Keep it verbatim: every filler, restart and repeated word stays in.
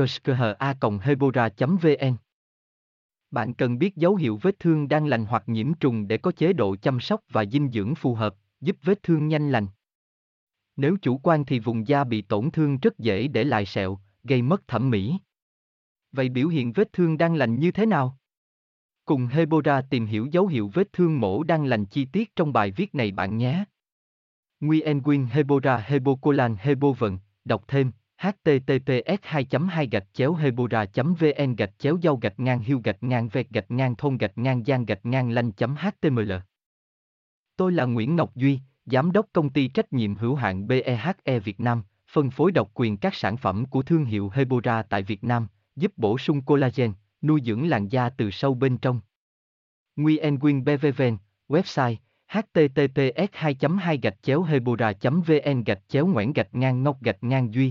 c s k h a hebora chấm v n. Bạn cần biết dấu hiệu vết thương đang lành hoặc nhiễm trùng để có chế độ chăm sóc và dinh dưỡng phù hợp, giúp vết thương nhanh lành. Nếu chủ quan thì vùng da bị tổn thương rất dễ để lại sẹo, gây mất thẩm mỹ. Vậy biểu hiện vết thương đang lành như thế nào? Cùng Hebora tìm hiểu dấu hiệu vết thương mổ đang lành chi tiết trong bài viết này bạn nhé. Nguyên Quyên Hebora Hebocolan Hebovn, đọc thêm h t t p s hai chấm hai gạch chéo hebora chấm v n gạch chéo dau gạch ngang hiu gạch ngang vẹt gạch ngang thôn gạch ngang giang gạch ngang lanh chấm h t m l. Tôi là Nguyễn Ngọc Duy, Giám đốc Công ty Trách nhiệm hữu hạn bê e hát e Việt Nam, phân phối độc quyền các sản phẩm của thương hiệu Hebora tại Việt Nam, giúp bổ sung collagen, nuôi dưỡng làn da từ sâu bên trong. Nguyên Quyên bê vê vê en, website h t t p s hai chấm hai gạch chéo hebora chấm v n gạch chéo ngoãn gạch ngang ngọc gạch ngang duy,